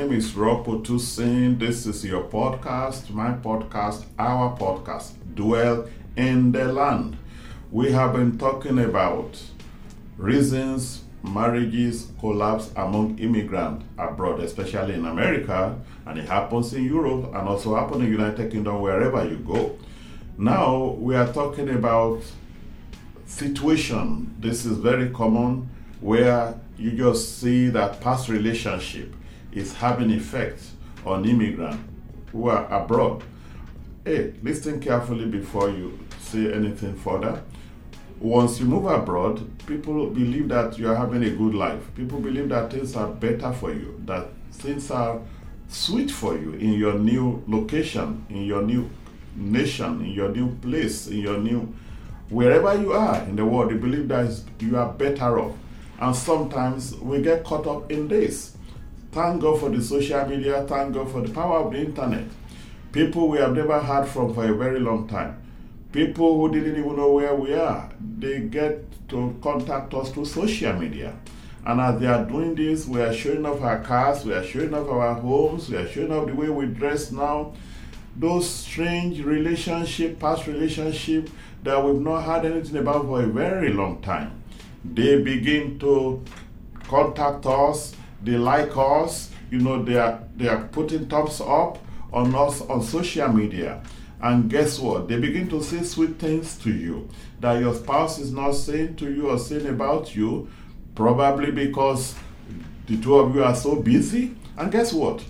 name is Ropo Tusin. This is your podcast, my podcast, our podcast, Dwell in the Land. We have been talking about reasons marriages collapse among immigrants abroad, especially in America, and it happens in Europe and also happens in the United Kingdom, wherever you go. Now we are talking about situation. This is very common, where you just see that past relationship is having effect on immigrants who are abroad. Hey, listen carefully before you say anything further. Once you move abroad, people believe that you're having a good life. People believe that things are better for you, that things are sweet for you in your new location, in your new nation, in your new place, in your new, wherever you are in the world, they believe that you are better off. And sometimes we get caught up in this. Thank God for the social media, thank God for the power of the internet. People we have never heard from for a very long time. People who didn't even know where we are, they get to contact us through social media. And as they are doing this, we are showing off our cars, we are showing off our homes, we are showing off the way we dress now. Those strange relationship, past relationship that we've not heard anything about for a very long time. They begin to contact us, they like us, you know, they are putting thumbs up on us on social media. And guess what? They begin to say sweet things to you that your spouse is not saying to you or saying about you, probably because the two of you are so busy. And guess what?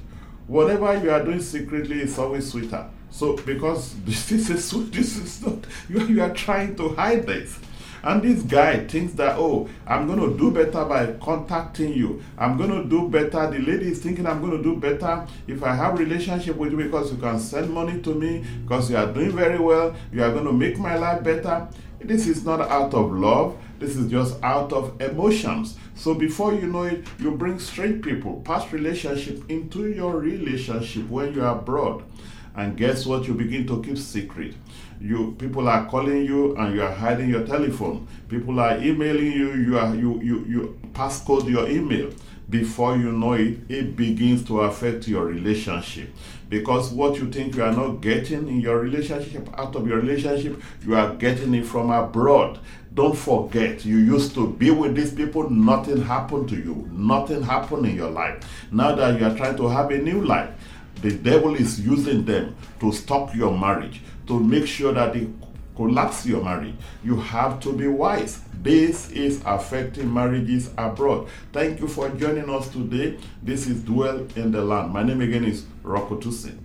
Whatever you are doing secretly is always sweeter. So because this is not, you are trying to hide this. And this guy thinks that, oh, I'm going to do better by contacting you. I'm going to do better. The lady is thinking I'm going to do better if I have a relationship with you, because you can send money to me, because you are doing very well. You are going to make my life better. This is not out of love. This is just out of emotions. So before you know it, you bring straight people, past relationship into your relationship when you are abroad. And guess what? You begin to keep secret. People are calling you and you are hiding your telephone. People are emailing you. You passcode your email. Before you know it, it begins to affect your relationship. Because what you think you are not getting in your relationship, out of your relationship, you are getting it from abroad. Don't forget, you used to be with these people, nothing happened to you. Nothing happened in your life. Now that you are trying to have a new life, the devil is using them to stop your marriage, to make sure that they collapse your marriage. You have to be wise. This is affecting marriages abroad. Thank you for joining us today. This is Dwell in the Land. My name again is Ropo Tusin.